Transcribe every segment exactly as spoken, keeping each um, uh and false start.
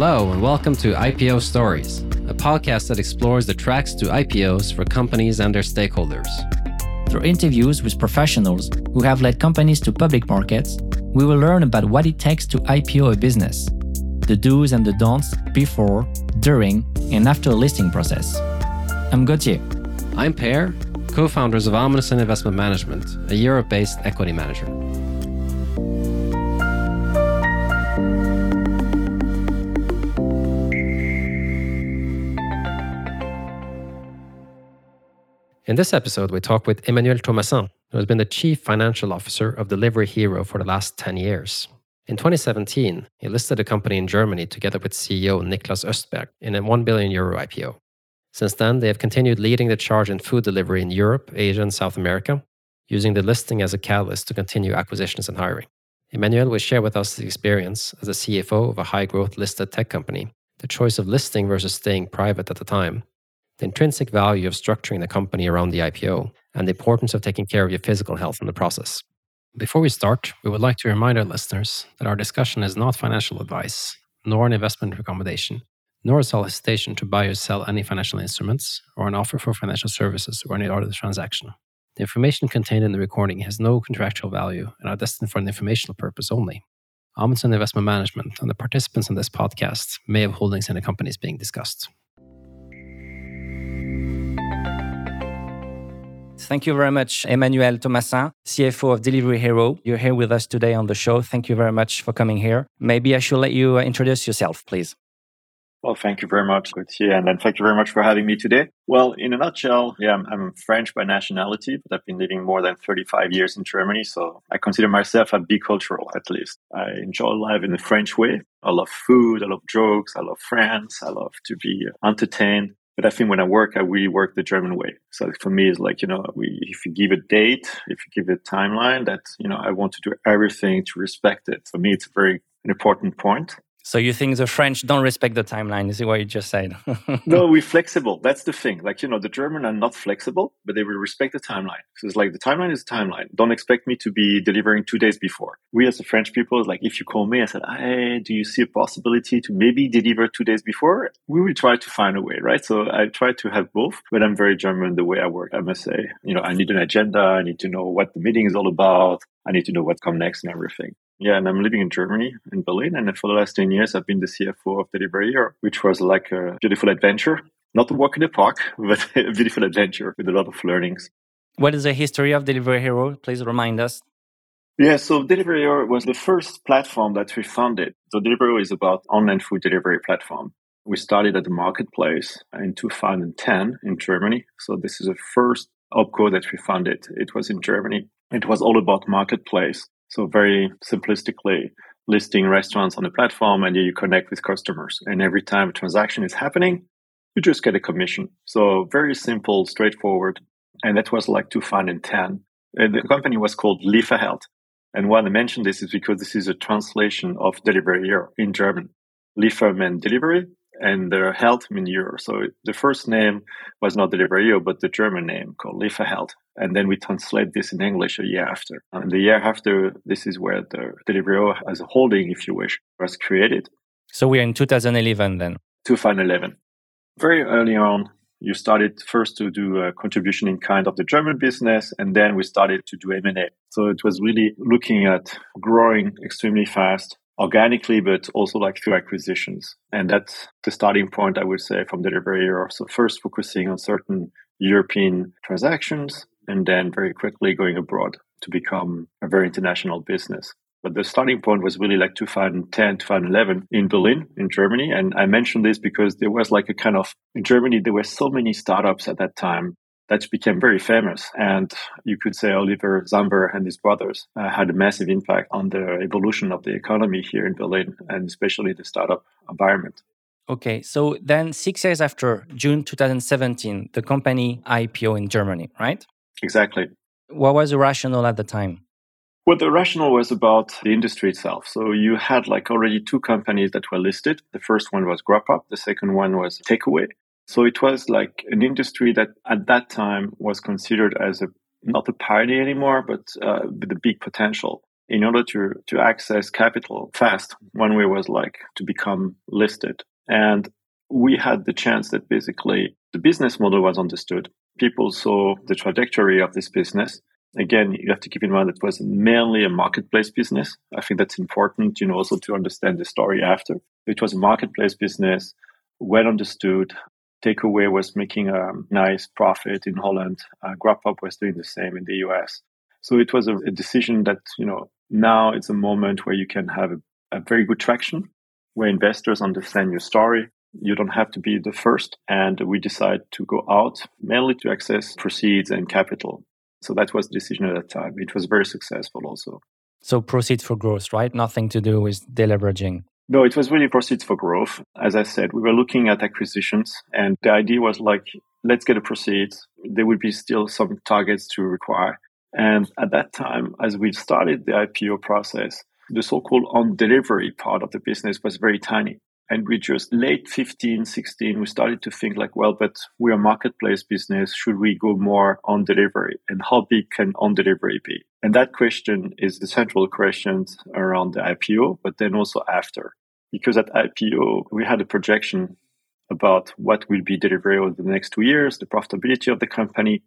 Hello and welcome to I P O Stories, a podcast that explores the tracks to I P Os for companies and their stakeholders. Through interviews with professionals who have led companies to public markets, we will learn about what it takes to I P O a business, the do's and the don'ts before, during, and after a listing process. I'm Gauthier. I'm Per, co-founders of Amundsen Investment Management, a Europe-based equity manager. In this episode, we talk with Emmanuel Thomassin, who has been the Chief Financial Officer of Delivery Hero for the last ten years. In twenty seventeen, he listed a company in Germany together with C E O Niklas Östberg in a one billion euro I P O. Since then, they have continued leading the charge in food delivery in Europe, Asia, and South America, using the listing as a catalyst to continue acquisitions and hiring. Emmanuel will share with us his experience as the C F O of a high-growth listed tech company, the choice of listing versus staying private at the time, the intrinsic value of structuring the company around the I P O, and the importance of taking care of your physical health in the process. Before we start, we would like to remind our listeners that our discussion is not financial advice, nor an investment recommendation, nor a solicitation to buy or sell any financial instruments, or an offer for financial services or any other transaction. The information contained in the recording has no contractual value and are destined for an informational purpose only. Amundsen Investment Management and the participants in this podcast may have holdings in the companies being discussed. Thank you very much, Emmanuel Thomassin, C F O of Delivery Hero. You're here with us today on the show. Thank you very much for coming here. Maybe I should let you introduce yourself, please. Well, thank you very much, Gauthier, and then thank you very much for having me today. Well, in a nutshell, yeah, I'm, I'm French by nationality, but I've been living more than thirty-five years in Germany, so I consider myself a bicultural, at least. I enjoy life in the French way. I love food, I love jokes, I love France, I love to be entertained. But I think when I work, I really work the German way. So for me, it's like, you know, we, if you give a date, if you give a timeline, that, you know, I want to do everything to respect it. For me, it's a very an important point. So you think the French don't respect the timeline? Is it what you just said? No, we're flexible. That's the thing. Like, you know, the German are not flexible, but they will respect the timeline. So it's like the timeline is the timeline. Don't expect me to be delivering two days before. We as the French people, like if you call me, I said, hey, do you see a possibility to maybe deliver two days before? We will try to find a way, right? So I try to have both, but I'm very German the way I work, I must say. You know, I need an agenda. I need to know what the meeting is all about. I need to know what comes next and everything. Yeah, and I'm living in Germany, in Berlin. And for the last ten years, I've been the C F O of Delivery Hero, which was like a beautiful adventure. Not a walk in the park, but a beautiful adventure with a lot of learnings. What is the history of Delivery Hero? Please remind us. Yeah, so Delivery Hero was the first platform that we founded. So Delivery Hero is about online food delivery platform. We started at the marketplace in two thousand ten in Germany. So this is the first opco that we founded. It was in Germany. It was all about marketplace. So very simplistically, listing restaurants on the platform and you connect with customers. And every time a transaction is happening, you just get a commission. So very simple, straightforward. And that was like two thousand ten. And the company was called Liefer Held. And why I mention this is because this is a translation of Delivery Hero in German. Liefer meant delivery and the Held meant euro. So the first name was not Delivery Hero, but the German name called Liefer Held. And then we translate this in English a year after. And the year after, this is where the Delivery Hero as a holding, if you wish, was created. So we are in two thousand eleven then? two thousand eleven. Very early on, you started first to do a contribution in kind of the German business, and then we started to do M and A. So it was really looking at growing extremely fast, organically, but also like through acquisitions. And that's the starting point, I would say, from Delivery Hero. So first focusing on certain European transactions, and then very quickly going abroad to become a very international business. But the starting point was really like two thousand ten, two thousand eleven in Berlin, in Germany. And I mentioned this because there was like a kind of, in Germany, there were so many startups at that time that became very famous. And you could say Oliver Zamber and his brothers uh, had a massive impact on the evolution of the economy here in Berlin, and especially the startup environment. Okay, so then six years after, June two thousand seventeen, the company I P O in Germany, right? Exactly. What was the rationale at the time? Well, the rationale was about the industry itself. So you had like already two companies that were listed. The first one was Grubhub. The second one was Takeaway. So it was like an industry that at that time was considered as a not a pioneer anymore, but uh, with a big potential. in order to, to access capital fast. One way was like to become listed. And we had the chance that basically the business model was understood. People saw the trajectory of this business. Again, you have to keep in mind it was mainly a marketplace business. I think that's important, you know, also to understand the story after. It was a marketplace business, well understood. Takeaway was making a nice profit in Holland. Uh, Grubhub was doing the same in the U S. So it was a, a decision that, you know, now it's a moment where you can have a, a very good traction, where investors understand your story. You don't have to be the first. And we decide to go out mainly to access proceeds and capital. So that was the decision at that time. It was very successful also. So proceeds for growth, right? Nothing to do with deleveraging. No, it was really proceeds for growth. As I said, we were looking at acquisitions and the idea was like, let's get a proceeds. There would be still some targets to require. And at that time, as we started the I P O process, the so-called on-delivery part of the business was very tiny. And we just late fifteen, sixteen, we started to think like, well, but we're a marketplace business. Should we go more on delivery? And how big can on delivery be? And that question is the central question around the I P O, but then also after. Because at I P O, we had a projection about what will be delivery over the next two years, the profitability of the company,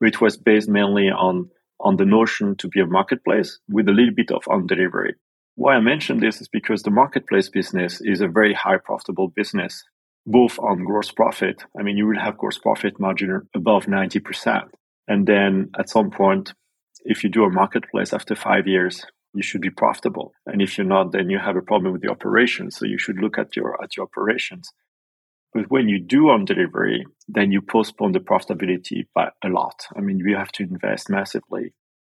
which was based mainly on, on the notion to be a marketplace with a little bit of on delivery. Why I mention this is because the marketplace business is a very high profitable business, both on gross profit. I mean, you will have gross profit margin above ninety percent. And then at some point, if you do a marketplace after five years, you should be profitable. And if you're not, then you have a problem with the operations. So you should look at your at your operations. But when you do on delivery, then you postpone the profitability by a lot. I mean, you have to invest massively.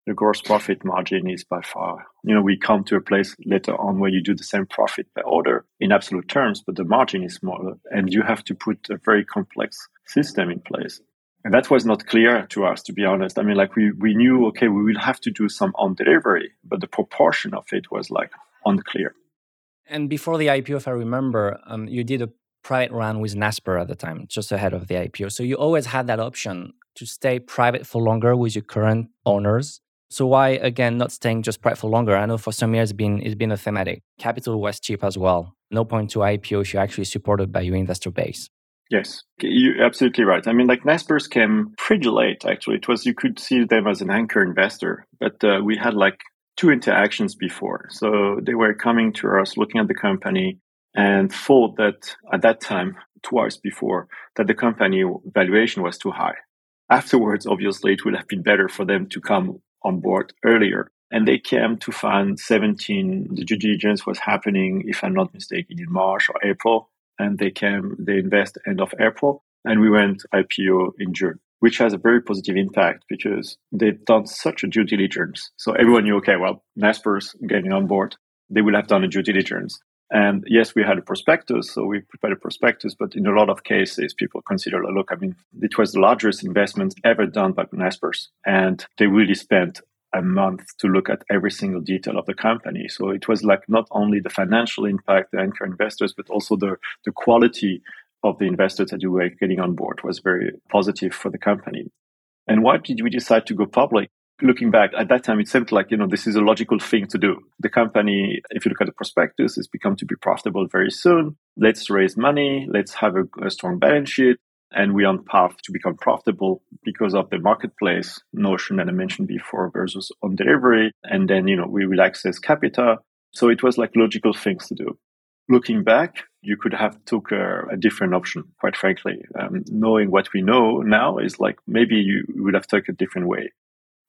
The gross profit margin is by far, you know, we come to a place later on where you do the same profit by order in absolute terms, but the margin is smaller and you have to put a very complex system in place. And that was not clear to us, to be honest. I mean, like we, we knew, okay, we will have to do some on delivery, but the proportion of it was like unclear. And before the I P O, if I remember, um, you did a private round with Naspers at the time, just ahead of the I P O. So you always had that option to stay private for longer with your current owners. So why, again, not staying just private for longer? I know for some years it's been, it's been a thematic. Capital was cheap as well. No point to I P O if you're actually supported by your investor base. Yes, you're absolutely right. I mean, like Naspers came pretty late, actually. It was, you could see them as an anchor investor, but uh, we had like two interactions before. So they were coming to us, looking at the company, and thought that at that time, twice before, that the company valuation was too high. Afterwards, obviously, it would have been better for them to come on board earlier. And they came to fund seventeen. The due diligence was happening, if I'm not mistaken, in March or April. And they came, they invest end of April. And we went I P O in June, which has a very positive impact because they've done such a due diligence. So everyone knew, okay, well, Naspers getting on board, they will have done a due diligence. And yes, we had a prospectus, so we prepared a prospectus, but in a lot of cases, people consider, look, I mean, it was the largest investment ever done by Naspers, and they really spent a month to look at every single detail of the company. So it was like not only the financial impact, the anchor investors, but also the, the quality of the investors that you were getting on board was very positive for the company. And why did we decide to go public? Looking back, at that time, it seemed like, you know, this is a logical thing to do. The company, if you look at the prospectus, has become to be profitable very soon. Let's raise money. Let's have a, a strong balance sheet. And we're on path to become profitable because of the marketplace notion that I mentioned before versus on delivery. And then, you know, we will access capital. So it was like logical things to do. Looking back, you could have took a, a different option, quite frankly. Um, knowing what we know now is like maybe you would have taken a different way.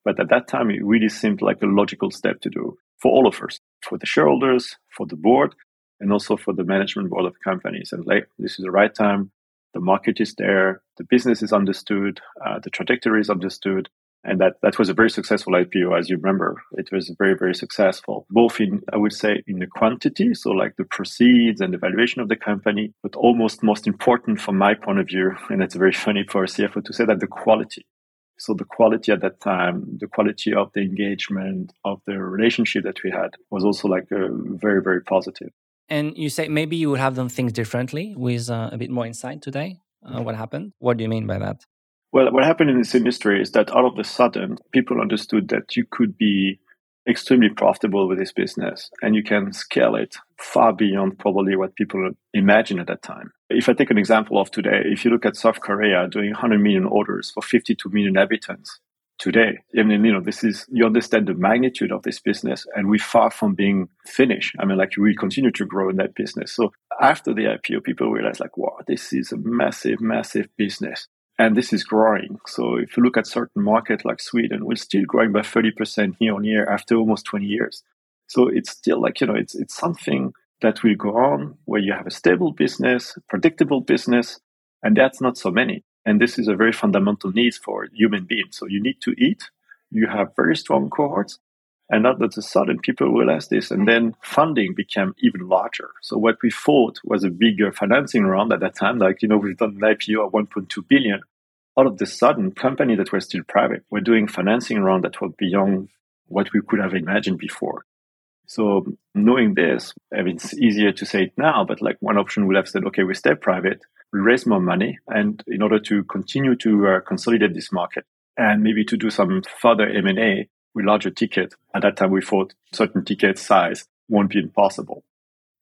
But at that time, it really seemed like a logical step to do for all of us, for the shareholders, for the board, and also for the management board of companies. And like, this is the right time. The market is there. The business is understood. Uh, the trajectory is understood. And that, that was a very successful I P O, as you remember. It was very, very successful, both in, I would say, in the quantity, so like the proceeds and the valuation of the company, but almost most important from my point of view, and it's very funny for a C F O to say that, the quality. So the quality at that time, the quality of the engagement, of the relationship that we had was also like a very, very positive. And you say maybe you would have done things differently with uh, a bit more insight today. Uh, what happened? What do you mean by that? Well, what happened in this industry is that all of a sudden people understood that you could be extremely profitable with this business, and you can scale it far beyond probably what people imagined at that time. If I take an example of today, if you look at South Korea doing one hundred million orders for fifty-two million inhabitants today, I mean, you know, this is, you understand the magnitude of this business, and we're far from being finished. I mean, like, we continue to grow in that business. So after the I P O, people realize, like, wow, this is a massive, massive business. And this is growing. So if you look at certain markets like Sweden, we're still growing by thirty percent year on year after almost twenty years. So it's still like, you know, it's it's something that will go on where you have a stable business, predictable business, and that's not so many. And this is a very fundamental need for human beings. So you need to eat. You have very strong cohorts. And all of a sudden, people realize this. And then funding became even larger. So what we thought was a bigger financing round at that time, like, you know, we've done an I P O at one point two billion. All of a sudden, companies that were still private were doing financing round that were beyond what we could have imagined before. So knowing this, I mean, it's easier to say it now, but like, one option would have said, okay, we stay private, we raise more money, and in order to continue to uh, consolidate this market and maybe to do some further M and A, with larger ticket. At that time, we thought certain ticket size won't be impossible.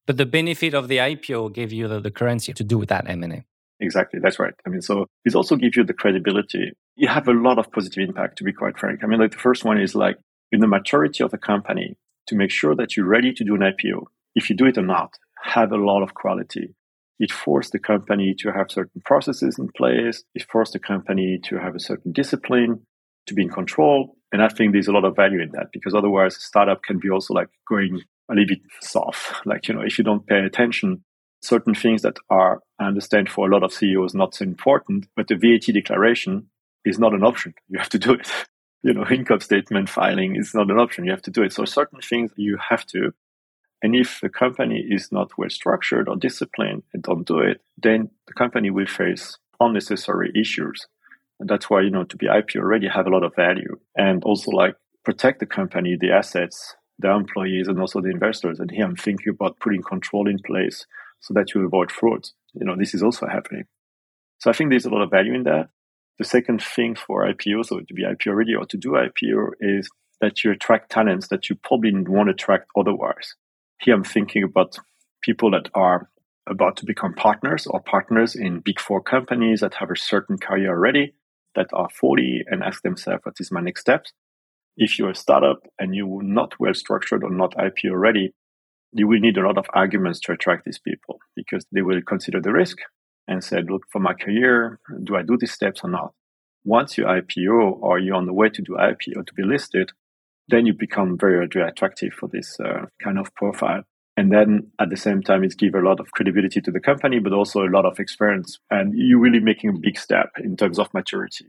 But the benefit of the I P O gave you the, the currency to do with that M and A. Exactly, that's right. I mean, so it also gives you the credibility. You have a lot of positive impact, to be quite frank. I mean, like, the first one is like in the maturity of the company to make sure that you're ready to do an I P O. If you do it or not, have a lot of quality. It forced the company to have certain processes in place. It forced the company to have a certain discipline, to be in control. And I think there's a lot of value in that, because otherwise a startup can be also like going a little bit soft. Like, you know, if you don't pay attention, certain things that are, I understand for a lot of C E Os, not so important, but the V A T declaration is not an option. You have to do it. You know, income statement filing is not an option. You have to do it. So certain things you have to. And if the company is not well structured or disciplined and don't do it, then the company will face unnecessary issues. And that's why, you know, to be I P O already have a lot of value, and also like protect the company, the assets, the employees, and also the investors. And here I'm thinking about putting control in place so that you avoid fraud. You know, this is also happening. So I think there's a lot of value in that. The second thing for I P O, so to be I P O ready or to do I P O, is that you attract talents that you probably won't attract otherwise. Here I'm thinking about people that are about to become partners or partners in big four companies that have a certain career already, that are forty and ask themselves, what is my next step? If you're a startup and you're not well-structured or not I P O ready, you will need a lot of arguments to attract these people, because they will consider the risk and say, look, for my career, do I do these steps or not? Once you I P O or you're on the way to do I P O to be listed, then you become very, very attractive for this uh, kind of profile. And then at the same time, it's give a lot of credibility to the company, but also a lot of experience. And you're really making a big step in terms of maturity.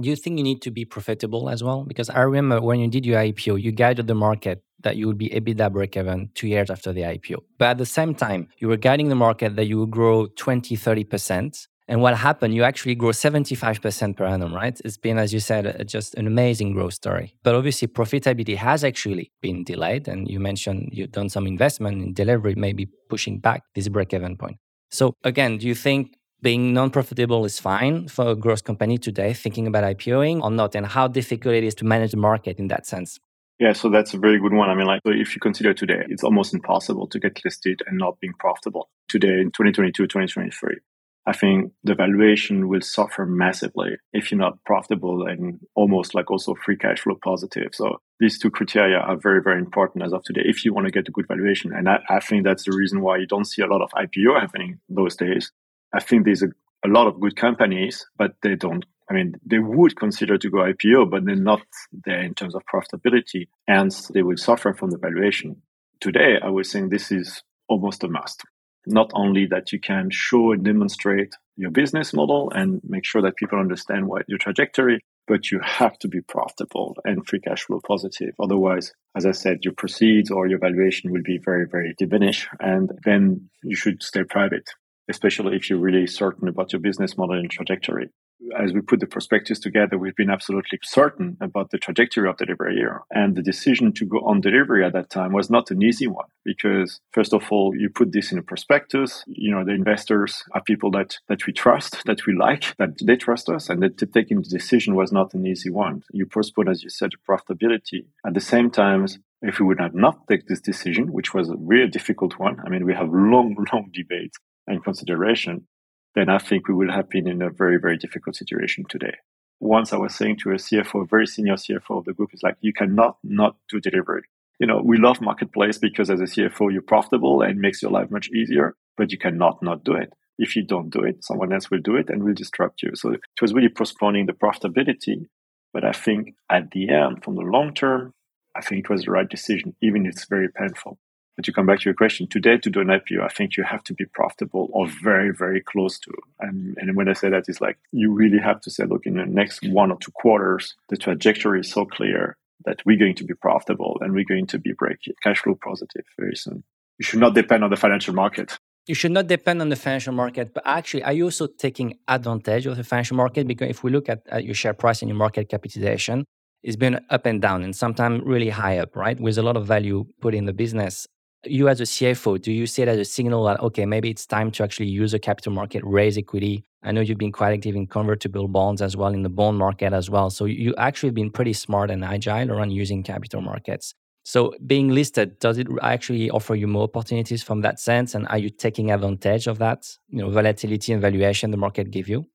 Do you think you need to be profitable as well? Because I remember when you did your I P O, you guided the market that you would be EBITDA breakeven two years after the I P O. But at the same time, you were guiding the market that you would grow twenty, thirty percent. And what happened, you actually grow seventy-five percent per annum, right? It's been, as you said, just an amazing growth story. But obviously, profitability has actually been delayed. And you mentioned you've done some investment in delivery, maybe pushing back this break-even point. So again, do you think being non-profitable is fine for a growth company today, thinking about IPOing or not? And how difficult it is to manage the market in that sense? Yeah, so that's a very good one. I mean, like, if you consider today, it's almost impossible to get listed and not being profitable today in twenty twenty-two, twenty twenty-three. I think the valuation will suffer massively if you're not profitable and almost like also free cash flow positive. So these two criteria are very, very important as of today if you want to get a good valuation. And I, I think that's the reason why you don't see a lot of I P O happening those days. I think there's a, a lot of good companies, but they don't. I mean, they would consider to go I P O, but they're not there in terms of profitability. And they will suffer from the valuation. Today, I was saying this is almost a must. Not only that you can show and demonstrate your business model and make sure that people understand what your trajectory, but you have to be profitable and free cash flow positive. Otherwise, as I said, your proceeds or your valuation will be very, very diminished. And then you should stay private, especially if you're really certain about your business model and trajectory. As we put the prospectus together, we've been absolutely certain about the trajectory of Delivery Hero. And the decision to go on delivery at that time was not an easy one, because first of all, you put this in a prospectus. You know, the investors are people that, that we trust, that we like, that they trust us. And that taking the decision was not an easy one. You postpone, as you said, profitability. At the same time, if we would have not take this decision, which was a really difficult one, I mean, we have long, long debates and consideration, then I think we would have been in a very, very difficult situation today. Once I was saying to a C F O, a very senior C F O of the group, is like, you cannot not do delivery. You know, we love marketplace because as a C F O, you're profitable and it makes your life much easier, but you cannot not do it. If you don't do it, someone else will do it and will disrupt you. So it was really postponing the profitability. But I think at the end, from the long term, I think it was the right decision, even if it's very painful. But to come back to your question, today to do an I P O, I think you have to be profitable or very, very close to. And, and when I say that, it's like you really have to say, look, in the next one or two quarters, the trajectory is so clear that we're going to be profitable and we're going to be break cash flow positive very soon. You should not depend on the financial market. You should not depend on the financial market. But actually, are you also taking advantage of the financial market? Because if we look at, at your share price and your market capitalization, it's been up and down and sometimes really high up, right? With a lot of value put in the business. You as a C F O, do you see it as a signal that, okay, maybe it's time to actually use the capital market, raise equity? I know you've been quite active in convertible bonds as well, in the bond market as well. So you actually have been pretty smart and agile around using capital markets. So being listed, does it actually offer you more opportunities from that sense? And are you taking advantage of that, you know, volatility and valuation the market give you?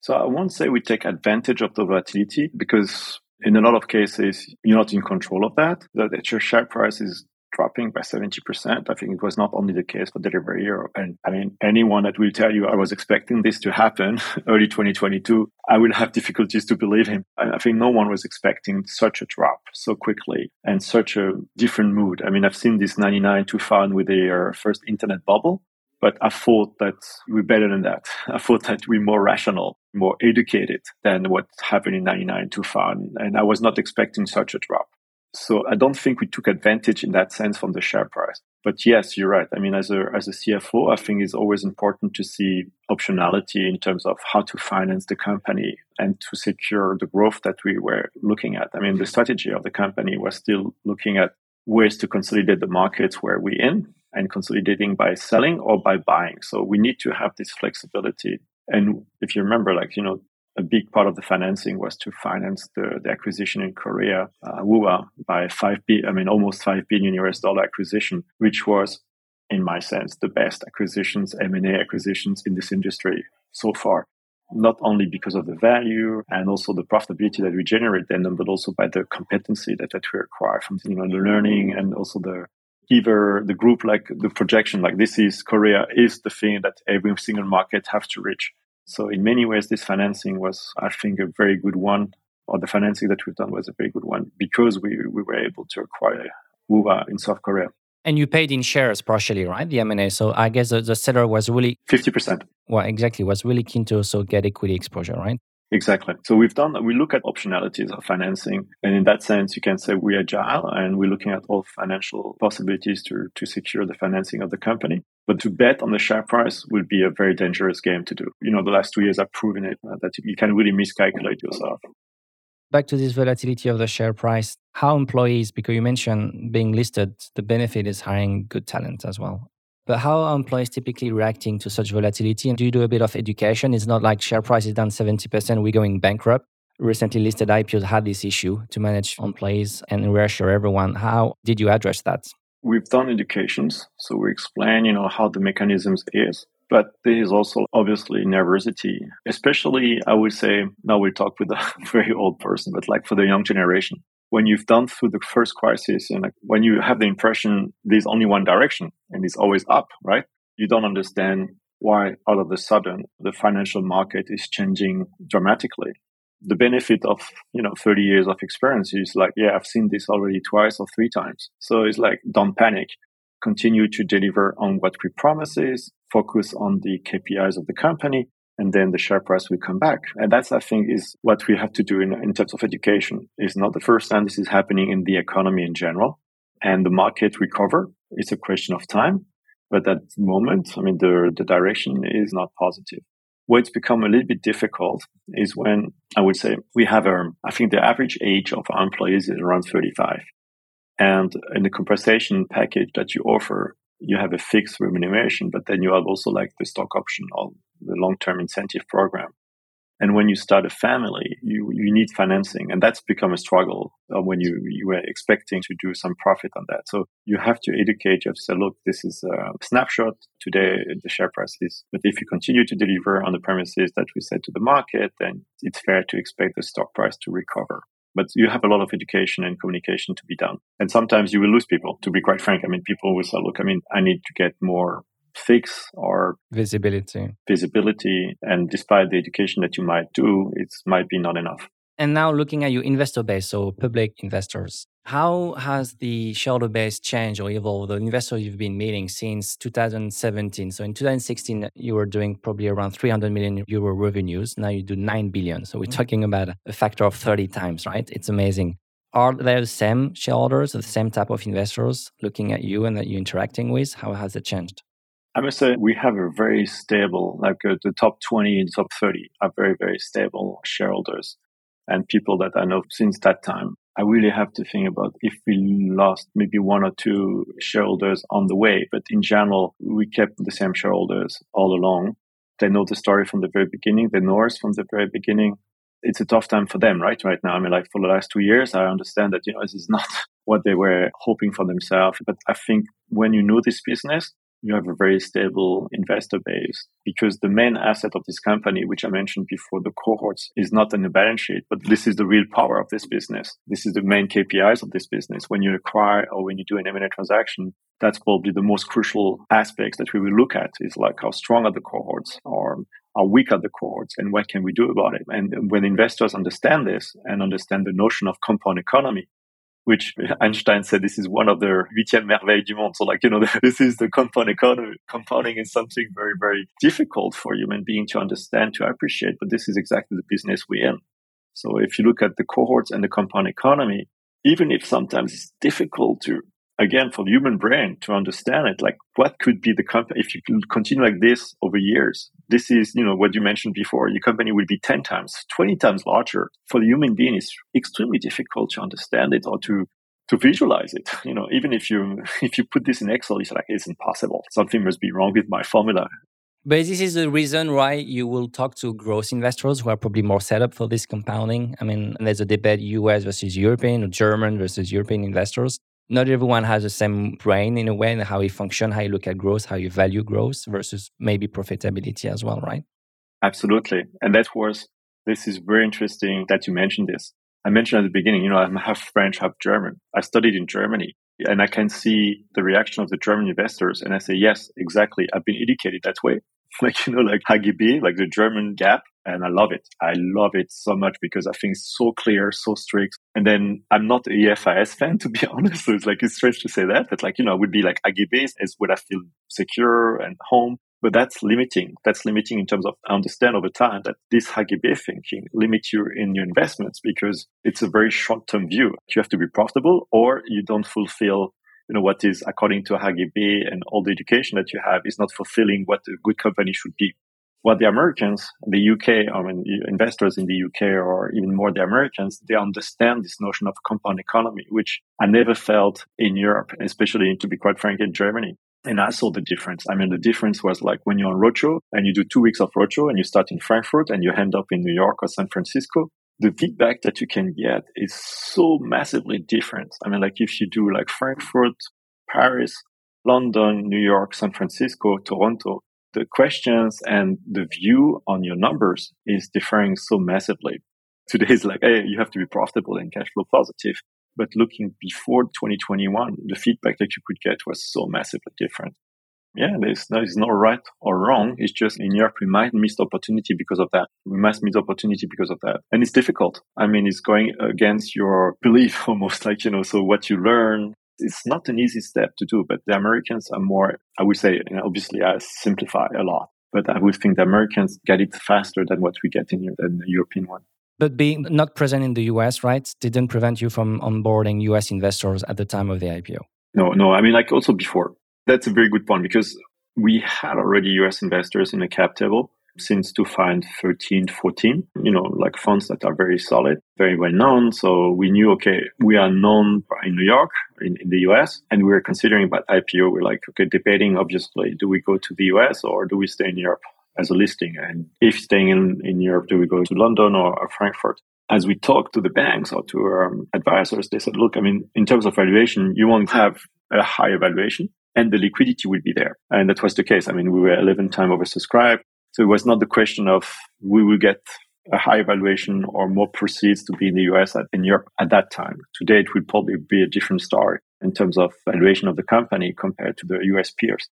So I won't say we take advantage of the volatility because in a lot of cases, you're not in control of that, that your share price is dropping by seventy percent. I think it was not only the case for Delivery Hero. And I mean, anyone that will tell you I was expecting this to happen early twenty twenty-two, I will have difficulties to believe him. I think no one was expecting such a drop so quickly and such a different mood. I mean, I've seen this ninety-nine too far with their first internet bubble, but I thought that we're better than that. I thought that we're more rational, more educated than what happened in ninety-nine too far. And I was not expecting such a drop. So I don't think we took advantage in that sense from the share price. But yes, you're right. I mean, as a as a C F O, I think it's always important to see optionality in terms of how to finance the company and to secure the growth that we were looking at. I mean, the strategy of the company was still looking at ways to consolidate the markets where we're in and consolidating by selling or by buying. So we need to have this flexibility. And if you remember, like, you know, a big part of the financing was to finance the, the acquisition in Korea, uh, Woowa, by five, B, I mean almost five billion U S dollar acquisition, which was, in my sense, the best acquisitions, M and A acquisitions in this industry so far. Not only because of the value and also the profitability that we generate then, but also by the competency that, that we acquire from, you know, the learning and also the either the group, like the projection, like this is Korea is the thing that every single market has to reach. So in many ways, this financing was, I think, a very good one, or the financing that we've done was a very good one because we, we were able to acquire Woowa in South Korea. And you paid in shares partially, right? The M and A. So I guess the, the seller was really... fifty percent. Well, exactly. Was really keen to also get equity exposure, right? Exactly. So we've done, we look at optionalities of financing. And in that sense, you can say we're agile and we're looking at all financial possibilities to, to secure the financing of the company. But to bet on the share price would be a very dangerous game to do. You know, the last two years have proven it, uh, that you can really miscalculate yourself. Back to this volatility of the share price, how employees, because you mentioned being listed, the benefit is hiring good talent as well. But how are employees typically reacting to such volatility? And do you do a bit of education? It's not like share price is down seventy percent, we're going bankrupt. Recently listed I P Os had this issue to manage employees and reassure everyone. How did you address that? We've done educations, so we explain, you know, how the mechanisms is. But there is also obviously nervousity, especially, I would say, now we talk with a very old person, but like for the young generation. When you've done through the first crisis and like when you have the impression there's only one direction and it's always up, right? You don't understand why all of a sudden the financial market is changing dramatically. The benefit of, you know, thirty years of experience is like, yeah, I've seen this already twice or three times. So it's like, don't panic. Continue to deliver on what we promises, focus on the K P Is of the company, and then the share price will come back. And that's, I think, is what we have to do in, in terms of education. It's not the first time this is happening in the economy in general. And the market recover, it's a question of time. But at the moment, I mean, the, the direction is not positive. Where it's become a little bit difficult is when, I would say, we have, um, I think the average age of our employees is around thirty-five. And in the compensation package that you offer, you have a fixed remuneration, but then you have also like the stock option or the long-term incentive program. And when you start a family, you, you need financing. And that's become a struggle uh, when you, you were expecting to do some profit on that. So you have to educate yourself. Look, this is a snapshot. Today, the share price is. But if you continue to deliver on the premises that we said to the market, then it's fair to expect the stock price to recover. But you have a lot of education and communication to be done. And sometimes you will lose people, to be quite frank. I mean, people will say, look, I mean, I need to get more fix or visibility. Visibility. And despite the education that you might do, it might be not enough. And now looking at your investor base, so public investors, how has the shareholder base changed or evolved, the investors you've been meeting since two thousand seventeen? So in two thousand sixteen, you were doing probably around three hundred million euro revenues. Now you do nine billion. So we're mm-hmm. talking about a factor of thirty times, right? It's amazing. Are there the same shareholders, the same type of investors looking at you and that you're interacting with? How has it changed? I must say we have a very stable, like uh, the top twenty and top thirty are very, very stable shareholders and people that I know since that time. I really have to think about if we lost maybe one or two shareholders on the way, but in general, we kept the same shareholders all along. They know the story from the very beginning. They know us from the very beginning. It's a tough time for them, right? Right now, I mean, like for the last two years, I understand that, you know, this is not what they were hoping for themselves. But I think when you know this business, you have a very stable investor base because the main asset of this company, which I mentioned before, the cohorts, is not on the balance sheet, but this is the real power of this business. This is the main K P Is of this business. When you acquire or when you do an M and A transaction, that's probably the most crucial aspects that we will look at is like how strong are the cohorts or how weak are the cohorts and what can we do about it? And when investors understand this and understand the notion of compound economy, which Einstein said this is one of the huitième merveille du monde. So like, you know, this is the compound economy. Compounding is something very, very difficult for human being to understand, to appreciate, but this is exactly the business we're in. So if you look at the cohorts and the compound economy, even if sometimes it's difficult to, again, for the human brain to understand it, like what could be the company, if you continue like this over years, this is, you know, what you mentioned before, your company will be ten times, twenty times larger. For the human being, it's extremely difficult to understand it or to, to visualize it. You know, even if you, if you put this in Excel, it's like, it's impossible. Something must be wrong with my formula. But this is the reason why you will talk to growth investors who are probably more set up for this compounding. I mean, there's a debate, U S versus European or German versus European investors. Not everyone has the same brain in a way and how you function, how you look at growth, how you value growth versus maybe profitability as well, right? Absolutely. And that was, this is very interesting that you mentioned this. I mentioned at the beginning, you know, I'm half French, half German. I studied in Germany and I can see the reaction of the German investors. And I say, yes, exactly. I've been educated that way. Like, you know, like H G B, like the German gap. And I love it. I love it so much because I think it's so clear, so strict. And then I'm not a E F I S fan, to be honest. So it's like, it's strange to say that. But like, you know, I would be like H G B is where I feel secure and home. But that's limiting. That's limiting in terms of I understand over time that this H G B thinking limits you in your investments because it's a very short-term view. You have to be profitable or you don't fulfill, you know, what is according to H G B and all the education that you have is not fulfilling what a good company should be. What the Americans, the U K, I mean, investors in the U K or even more the Americans, they understand this notion of compound economy, which I never felt in Europe, especially, to be quite frank, in Germany. And I saw the difference. I mean, the difference was like when you're on roadshow and you do two weeks of roadshow and you start in Frankfurt and you end up in New York or San Francisco, the feedback that you can get is so massively different. I mean, like if you do like Frankfurt, Paris, London, New York, San Francisco, Toronto, the questions and the view on your numbers is differing so massively. Today is like, hey, you have to be profitable and cash flow positive. But looking before twenty twenty-one, the feedback that you could get was so massively different. Yeah, there's no, there's no right or wrong. It's just in Europe, we might miss the opportunity because of that. We must miss the opportunity because of that. And it's difficult. I mean, it's going against your belief almost like, you know, so what you learn. It's not an easy step to do, but the Americans are more, I would say, and obviously I simplify a lot, but I would think the Americans get it faster than what we get in than the European one. But being not present in the U S, right, didn't prevent you from onboarding U S investors at the time of the I P O? No, no. I mean, like also before. That's a very good point because we had already U S investors in the cap table since two thousand thirteen, fourteen, you know, like funds that are very solid, very well known. So we knew, okay, we are known in New York, in, in the U S, and we were considering about I P O. We're like, okay, debating, obviously, do we go to the U S or do we stay in Europe? as a listing. And if staying in, in Europe, do we go to London or, or Frankfurt? As we talked to the banks or to our advisors, they said, look, I mean, in terms of valuation, you won't have a higher valuation and the liquidity will be there. And that was the case. I mean, we were eleven times oversubscribed. So it was not the question of we will get a higher valuation or more proceeds to be in the U S and Europe at that time. Today, it will probably be a different story in terms of valuation of the company compared to the U S peers.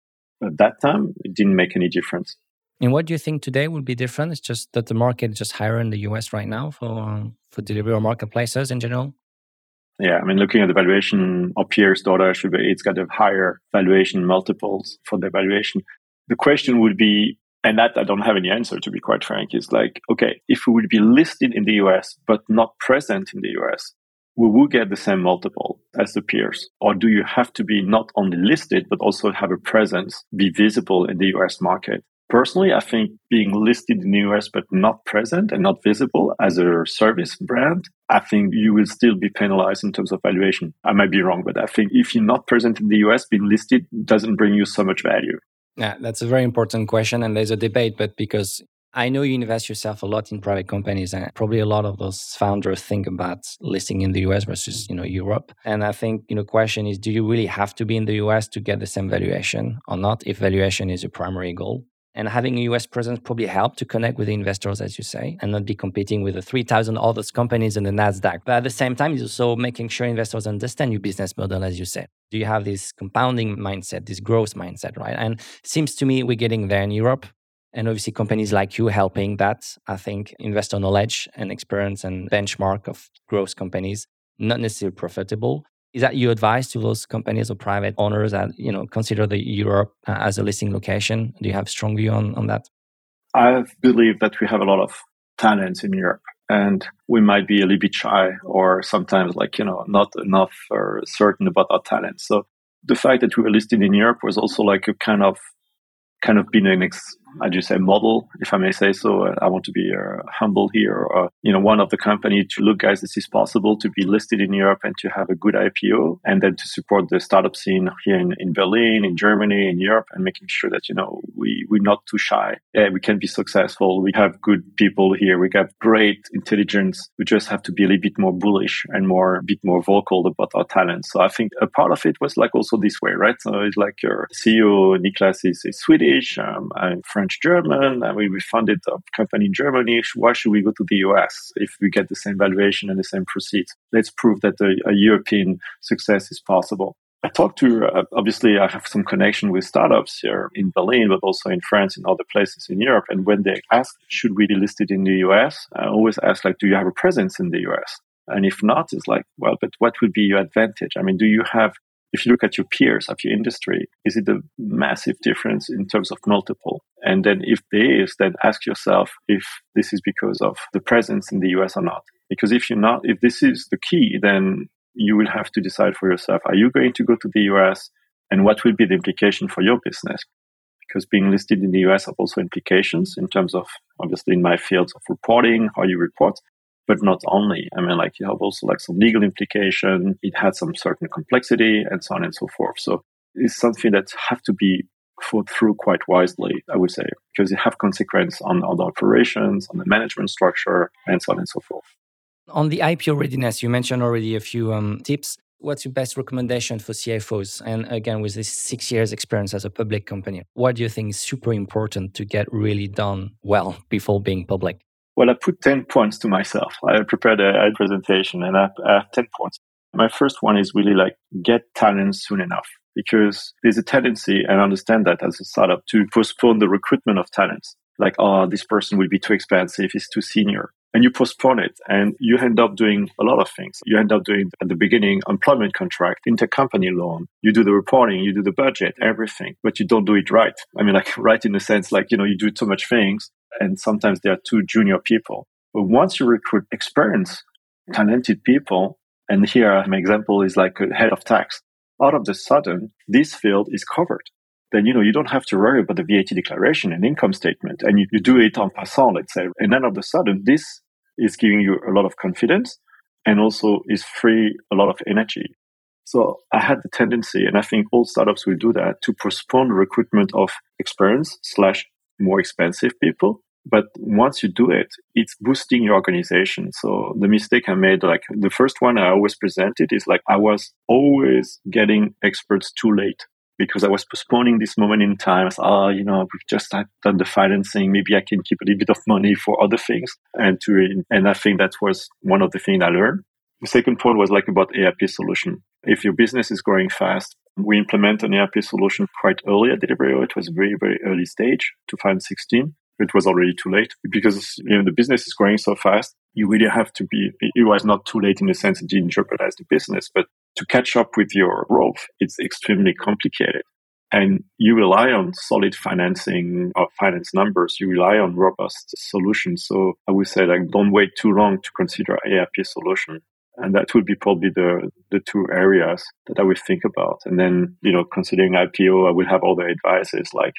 At that time, it didn't make any difference. And what do you think today will be different? It's just that the market is just higher in the U S right now for for delivery or marketplaces in general? Yeah, I mean, looking at the valuation, our peers, Dora, should be, it's got a higher valuation multiples for the valuation. The question would be, and that I don't have any answer, to be quite frank, is like, okay, if we would be listed in the U S but not present in the U S, we will get the same multiple as the peers? Or do you have to be not only listed, but also have a presence, be visible in the U S market? Personally, I think being listed in the U S but not present and not visible as a service brand, I think you will still be penalized in terms of valuation. I might be wrong, but I think if you're not present in the U S, being listed doesn't bring you so much value. Yeah, that's a very important question, and there's a debate, but because I know you invest yourself a lot in private companies, and probably a lot of those founders think about listing in the U S versus, you know, Europe. And I think, you know, question is, do you really have to be in the U S to get the same valuation or not, if valuation is your primary goal? And having a U S presence probably helped to connect with the investors, as you say, and not be competing with the three thousand other companies in the NASDAQ. But at the same time, you're also making sure investors understand your business model, as you said. Do you have this compounding mindset, this growth mindset, right? And it seems to me we're getting there in Europe. And obviously companies like you helping that, I think, investor knowledge and experience and benchmark of growth companies, not necessarily profitable. Is that your advice to those companies or private owners that, you know, consider the Europe uh, as a listing location? Do you have a strong view on, on that? I believe that we have a lot of talents in Europe, and we might be a little bit shy or sometimes like, you know, not enough or certain about our talents. So the fact that we were listed in Europe was also like a kind of kind of been an ex, as you say, model, if I may say so. I want to be uh, humble here. Uh, you know, one of the company to look, guys, this is possible to be listed in Europe and to have a good I P O, and then to support the startup scene here in, in Berlin, in Germany, in Europe, and making sure that, you know, we, we're not too shy. Yeah, we can be successful. We have good people here. We have great intelligence. We just have to be a little bit more bullish and more, a bit more vocal about our talents. So I think a part of it was like also this way, right? So it's like your C E O, Niklas, is, is Swedish. Um, I'm French-German, and we founded a company in Germany. Why should we go to the U S if we get the same valuation and the same proceeds? Let's prove that a, a European success is possible. I talked to, uh, obviously, I have some connection with startups here in Berlin, but also in France and other places in Europe. And when they ask, should we be listed in the U S, I always ask, like, do you have a presence in the U S? And if not, it's like, well, but what would be your advantage? I mean, do you have... If you look at your peers of your industry, is it a massive difference in terms of multiple? And then if there is, then ask yourself if this is because of the presence in the U S or not. Because if you're not, if this is the key, then you will have to decide for yourself, are you going to go to the U S and what will be the implication for your business? Because being listed in the U S have also implications in terms of, obviously, in my fields of reporting, how you report. But not only. I mean, like, you have also like some legal implication. It had some certain complexity and so on and so forth. So it's something that have to be thought through quite wisely, I would say, because it have consequence on, on the operations, on the management structure, and so on and so forth. On the I P O readiness, you mentioned already a few um, tips. What's your best recommendation for C F Os? And again, with this six years experience as a public company, what do you think is super important to get really done well before being public? Well, I put ten points to myself. I prepared a, a presentation and I, I have ten points. My first one is really like get talent soon enough, because there's a tendency, and I understand that as a startup, to postpone the recruitment of talents. Like, oh, this person will be too expensive, he's too senior. And you postpone it and you end up doing a lot of things. You end up doing, at the beginning, employment contract, intercompany loan. You do the reporting, you do the budget, everything, but you don't do it right. I mean, like right in the sense, like, you know, you do too much things. And sometimes they are two junior people. But once you recruit experienced, talented people, and here my example is like a head of tax, out of the sudden, this field is covered. Then, you know, you don't have to worry about the V A T declaration and income statement. And you, you do it en passant, let's say. And then all of a sudden, this is giving you a lot of confidence and also is free a lot of energy. So I had the tendency, and I think all startups will do that, to postpone recruitment of experience slash more expensive people. But once you do it, it's boosting your organization. So the mistake I made, like the first one I always presented is like I was always getting experts too late because I was postponing this moment in time. As, oh, you know, we've just done the financing. Maybe I can keep a little bit of money for other things. And to and I think that was one of the things I learned. The second point was like about E R P solution. If your business is growing fast, we implement an E R P solution quite early at Delivery Hero. It was very, very early stage, two thousand sixteen. It was already too late because you know, the business is growing so fast. You really have to be, it was not too late in the sense it didn't jeopardize the business, but to catch up with your growth, it's extremely complicated. And you rely on solid financing or finance numbers. You rely on robust solutions. So I would say like, don't wait too long to consider E R P solution. And that would be probably the, the two areas that I would think about. And then, you know, considering I P O, I would have other advices like,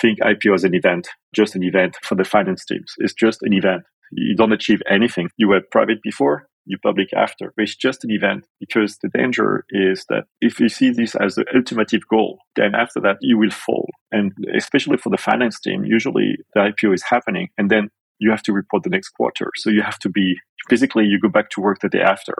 think I P O as an event, just an event for the finance teams. It's just an event. You don't achieve anything. You were private before, you're public after. But it's just an event because the danger is that if you see this as the ultimate goal, then after that, you will fall. And especially for the finance team, usually the I P O is happening and then you have to report the next quarter. So you have to be, physically, you go back to work the day after.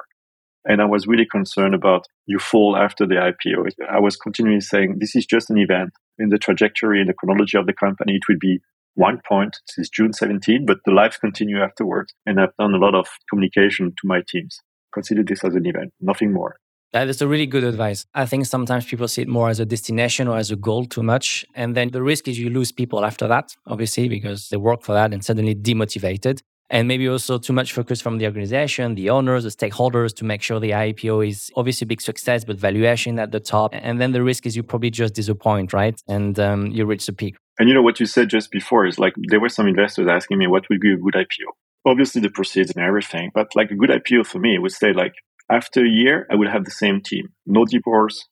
And I was really concerned about you fall after the I P O. I was continually saying, this is just an event. In the trajectory and the chronology of the company, it will be one point. This is June seventeenth, but the lives continue afterwards. And I've done a lot of communication to my teams. Consider this as an event, nothing more. That is a really good advice. I think sometimes people see it more as a destination or as a goal too much. And then the risk is you lose people after that, obviously, because they work for that and suddenly demotivated. And maybe also too much focus from the organization, the owners, the stakeholders to make sure the I P O is obviously a big success, but valuation at the top. And then the risk is you probably just disappoint, right? And um, you reach the peak. And you know what you said just before is like, there were some investors asking me, what would be a good I P O? Obviously the proceeds and everything, but like a good I P O for me would say like, after a year, I would have the same team. No divorce,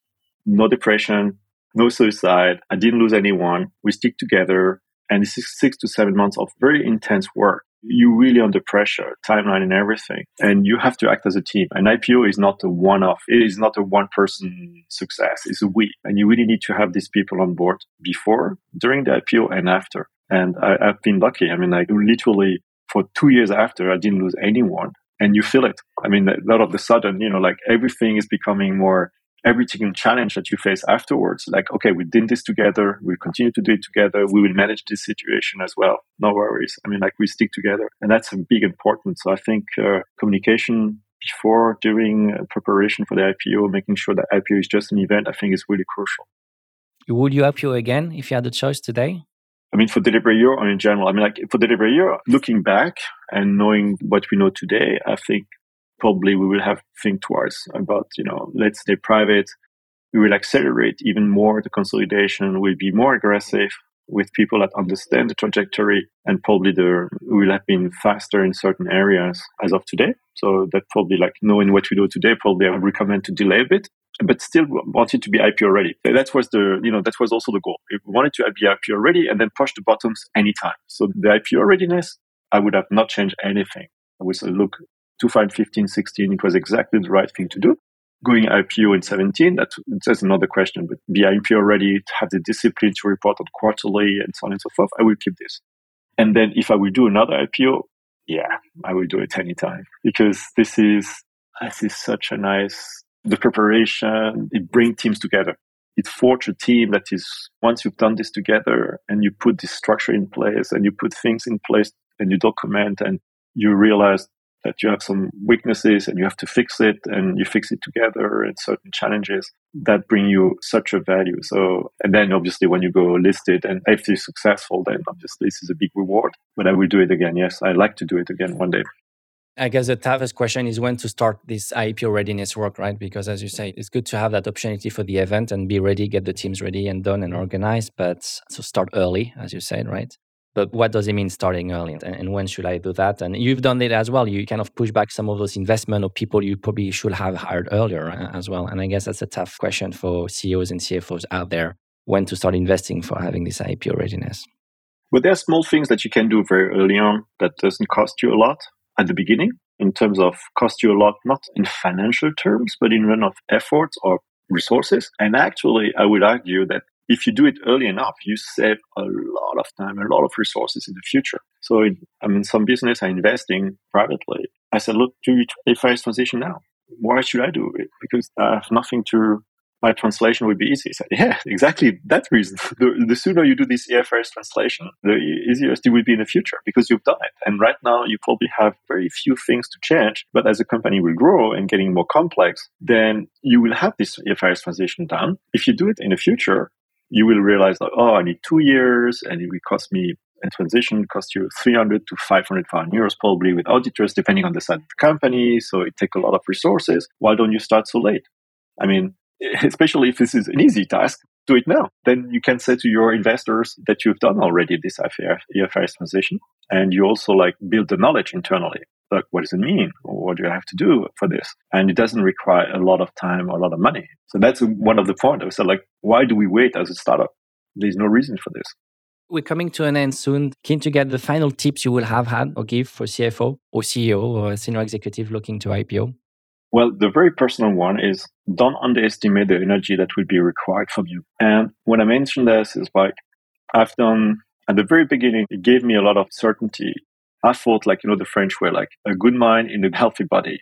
no depression, no suicide. I didn't lose anyone. We stick together. And this is six to seven months of very intense work. You're really under pressure, timeline and everything. And you have to act as a team. An I P O is not a one-off. It is not a one-person success. It's a we. And you really need to have these people on board before, during the I P O and after. And I, I've been lucky. I mean, I literally, for two years after, I didn't lose anyone. And you feel it. I mean, all of a sudden, you know, like everything is becoming more, every single challenge that you face afterwards. Like, okay, we did this together. We continue to do it together. We will manage this situation as well. No worries. I mean, like we stick together. And that's a big importance. So I think uh, communication before, during uh, preparation for the I P O, making sure that I P O is just an event, I think is really crucial. Would you I P O again if you had the choice today? I mean, for Delivery Hero or in general, I mean, like for Delivery Hero, looking back and knowing what we know today, I think probably we will have to think twice about, you know, let's stay private. We will accelerate even more the consolidation. We'll be more aggressive with people that understand the trajectory and probably the, we will have been faster in certain areas as of today. So that probably like knowing what we do today, probably I would recommend to delay a bit. But still wanted to be I P O ready. That was the, you know, that was also the goal. We wanted to be I P O ready and then push the buttons anytime. So the I P O readiness, I would have not changed anything. I would say, look, two thousand fifteen, sixteen, it was exactly the right thing to do. Going I P O in seventeen, that's, that's another question. But be I P O ready, to have the discipline to report on quarterly and so on and so forth. I will keep this. And then if I will do another I P O, yeah, I will do it anytime because this is, this is such a nice. The preparation, it brings teams together. It forges a team that is, once you've done this together and you put this structure in place and you put things in place and you document and you realize that you have some weaknesses and you have to fix it and you fix it together and certain challenges that bring you such a value. So, and then obviously when you go listed and if you're successful, then obviously this is a big reward. But I will do it again. Yes, I like to do it again one day. I guess the toughest question is when to start this I P O readiness work, right? Because as you say, it's good to have that opportunity for the event and be ready, get the teams ready and done and organized, but so start early, as you said, right? But what does it mean starting early and when should I do that? And you've done it as well. You kind of push back some of those investment or people you probably should have hired earlier as well. And I guess that's a tough question for C E Os and C F Os out there, when to start investing for having this I P O readiness. But there are small things that you can do very early on that doesn't cost you a lot. At the beginning, in terms of cost you a lot, not in financial terms, but in run of efforts or resources. And actually, I would argue that if you do it early enough, you save a lot of time, a lot of resources in the future. So, it, I mean, some business are investing privately. I said, look, do a phase transition now. Why should I do it? Because I have nothing to... My translation would be easy. So, yeah, exactly that reason. The, the sooner you do this E F R S translation, the easier it will be in the future because you've done it. And right now, you probably have very few things to change. But as the company will grow and getting more complex, then you will have this E F R S transition done. If you do it in the future, you will realize that, oh, I need two years and it will cost me, and transition cost you three hundred to five hundred thousand euros probably with auditors, depending on the size of the company. So it takes a lot of resources. Why don't you start so late? I mean, especially if this is an easy task, do it now. Then you can say to your investors that you've done already this E F R S transition. And you also like build the knowledge internally. Like, what does it mean? What do I have to do for this? And it doesn't require a lot of time or a lot of money. So that's one of the points. I said, like, why do we wait as a startup? There's no reason for this. We're coming to an end soon. Keen to get the final tips you will have had or give for C F O or C E O or a senior executive looking to I P O. Well, the very personal one is don't underestimate the energy that will be required from you. And when I mentioned this, it's like I've done, at the very beginning, it gave me a lot of certainty. I thought like, you know, the French way, like a good mind in a healthy body.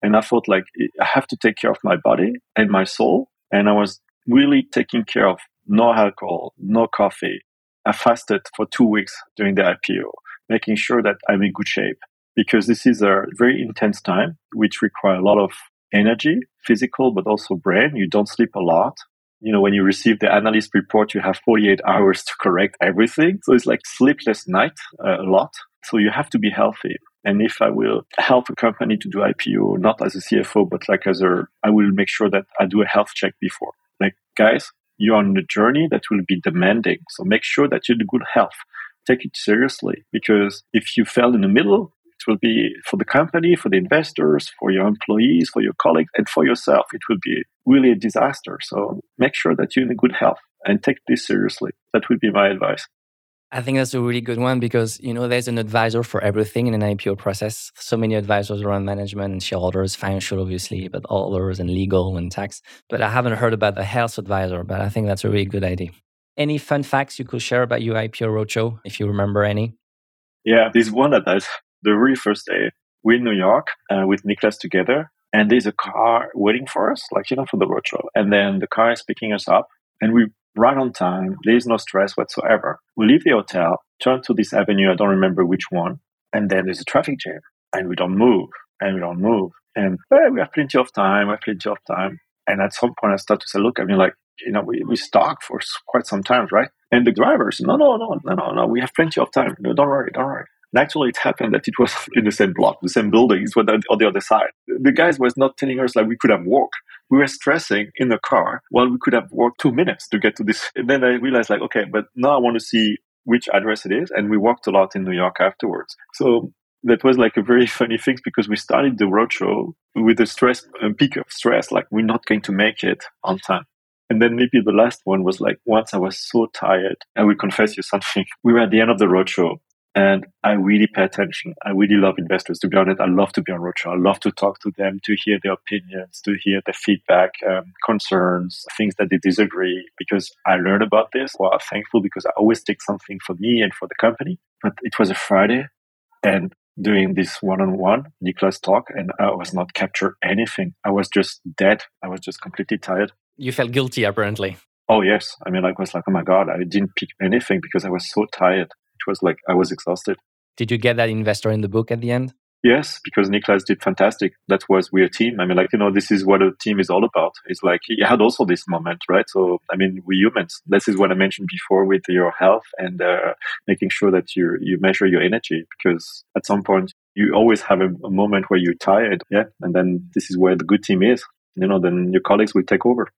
And I thought like, I have to take care of my body and my soul. And I was really taking care of no alcohol, no coffee. I fasted for two weeks during the I P O, making sure that I'm in good shape. Because this is a very intense time, which requires a lot of energy, physical, but also brain. You don't sleep a lot. You know, when you receive the analyst report, you have forty-eight hours to correct everything. So it's like sleepless night uh, a lot. So you have to be healthy. And if I will help a company to do I P O, not as a C F O, but like as a, I will make sure that I do a health check before. Like, guys, you're on a journey that will be demanding. So make sure that you're in good health. Take it seriously. Because if you fail in the middle, it will be for the company, for the investors, for your employees, for your colleagues, and for yourself. It will be really a disaster. So make sure that you're in good health and take this seriously. That would be my advice. I think that's a really good one because, you know, there's an advisor for everything in an I P O process. So many advisors around management and shareholders, financial, obviously, but all others and legal and tax. But I haven't heard about a health advisor, but I think that's a really good idea. Any fun facts you could share about your I P O roadshow, if you remember any? Yeah, there's one that does. The very first day, we're in New York uh, with Niklas together, and there's a car waiting for us, like, you know, for the roadshow. And then the car is picking us up, and we're right on time. There's no stress whatsoever. We leave the hotel, turn to this avenue, I don't remember which one, and then there's a traffic jam, and we don't move, and we don't move. And hey, we have plenty of time, we have plenty of time. And at some point, I start to say, look, I mean, like, you know, we, we stuck for quite some time, right? And the driver said, no, no, no, no, no, no, we have plenty of time. No, don't worry, don't worry. And actually, it happened that it was in the same block, the same building. It was on the other side. The guys was not telling us like we could have walked. We were stressing in the car while we could have walked two minutes to get to this. And then I realized like, okay, but now I want to see which address it is. And we walked a lot in New York afterwards. So that was like a very funny thing because we started the roadshow with a stress, a peak of stress, like we're not going to make it on time. And then maybe the last one was like, once I was so tired, I will confess you something. We were at the end of the roadshow. And I really pay attention. I really love investors. To be honest, I love to be on roadshow. I love to talk to them, to hear their opinions, to hear their feedback, um, concerns, things that they disagree. Because I learned about this. Well, I'm thankful because I always take something for me and for the company. But it was a Friday, and doing this one-on-one Niklas talk, and I was not captured anything. I was just dead. I was just completely tired. You felt guilty, apparently. Oh yes. I mean, I was like, oh my God, I didn't pick anything because I was so tired. was like, I was exhausted. Did you get that investor in the book at the end? Yes, because Niklas did fantastic. That was, we're a team. I mean, like, you know, this is what a team is all about. It's like, he had also this moment, right? So, I mean, we're humans. This is what I mentioned before with your health and uh, making sure that you you measure your energy because at some point, you always have a, a moment where you're tired, yeah? And then this is where the good team is. You know, then your colleagues will take over.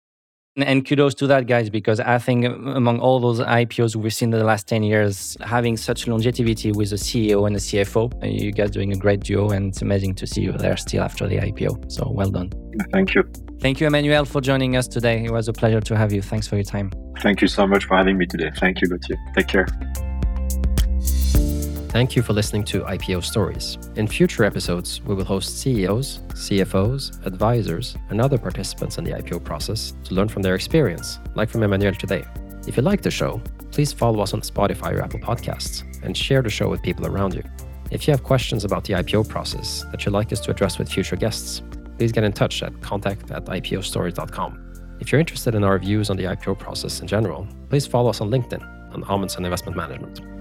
And kudos to that, guys, because I think among all those I P Os we've seen in the last ten years, having such longevity with a C E O and a C F O, you guys doing a great duo, and it's amazing to see you there still after the I P O. So well done. Thank you. Thank you, Emmanuel, for joining us today. It was a pleasure to have you. Thanks for your time. Thank you so much for having me today. Thank you, Gauthier. Take care. Thank you for listening to I P O Stories. In future episodes, we will host C E Os, C F Os, advisors, and other participants in the I P O process to learn from their experience, like from Emmanuel today. If you like the show, please follow us on Spotify or Apple Podcasts and share the show with people around you. If you have questions about the I P O process that you'd like us to address with future guests, please get in touch at contact at I P O stories dot com. If you're interested in our views on the I P O process in general, please follow us on LinkedIn on Amundsen Investment Management.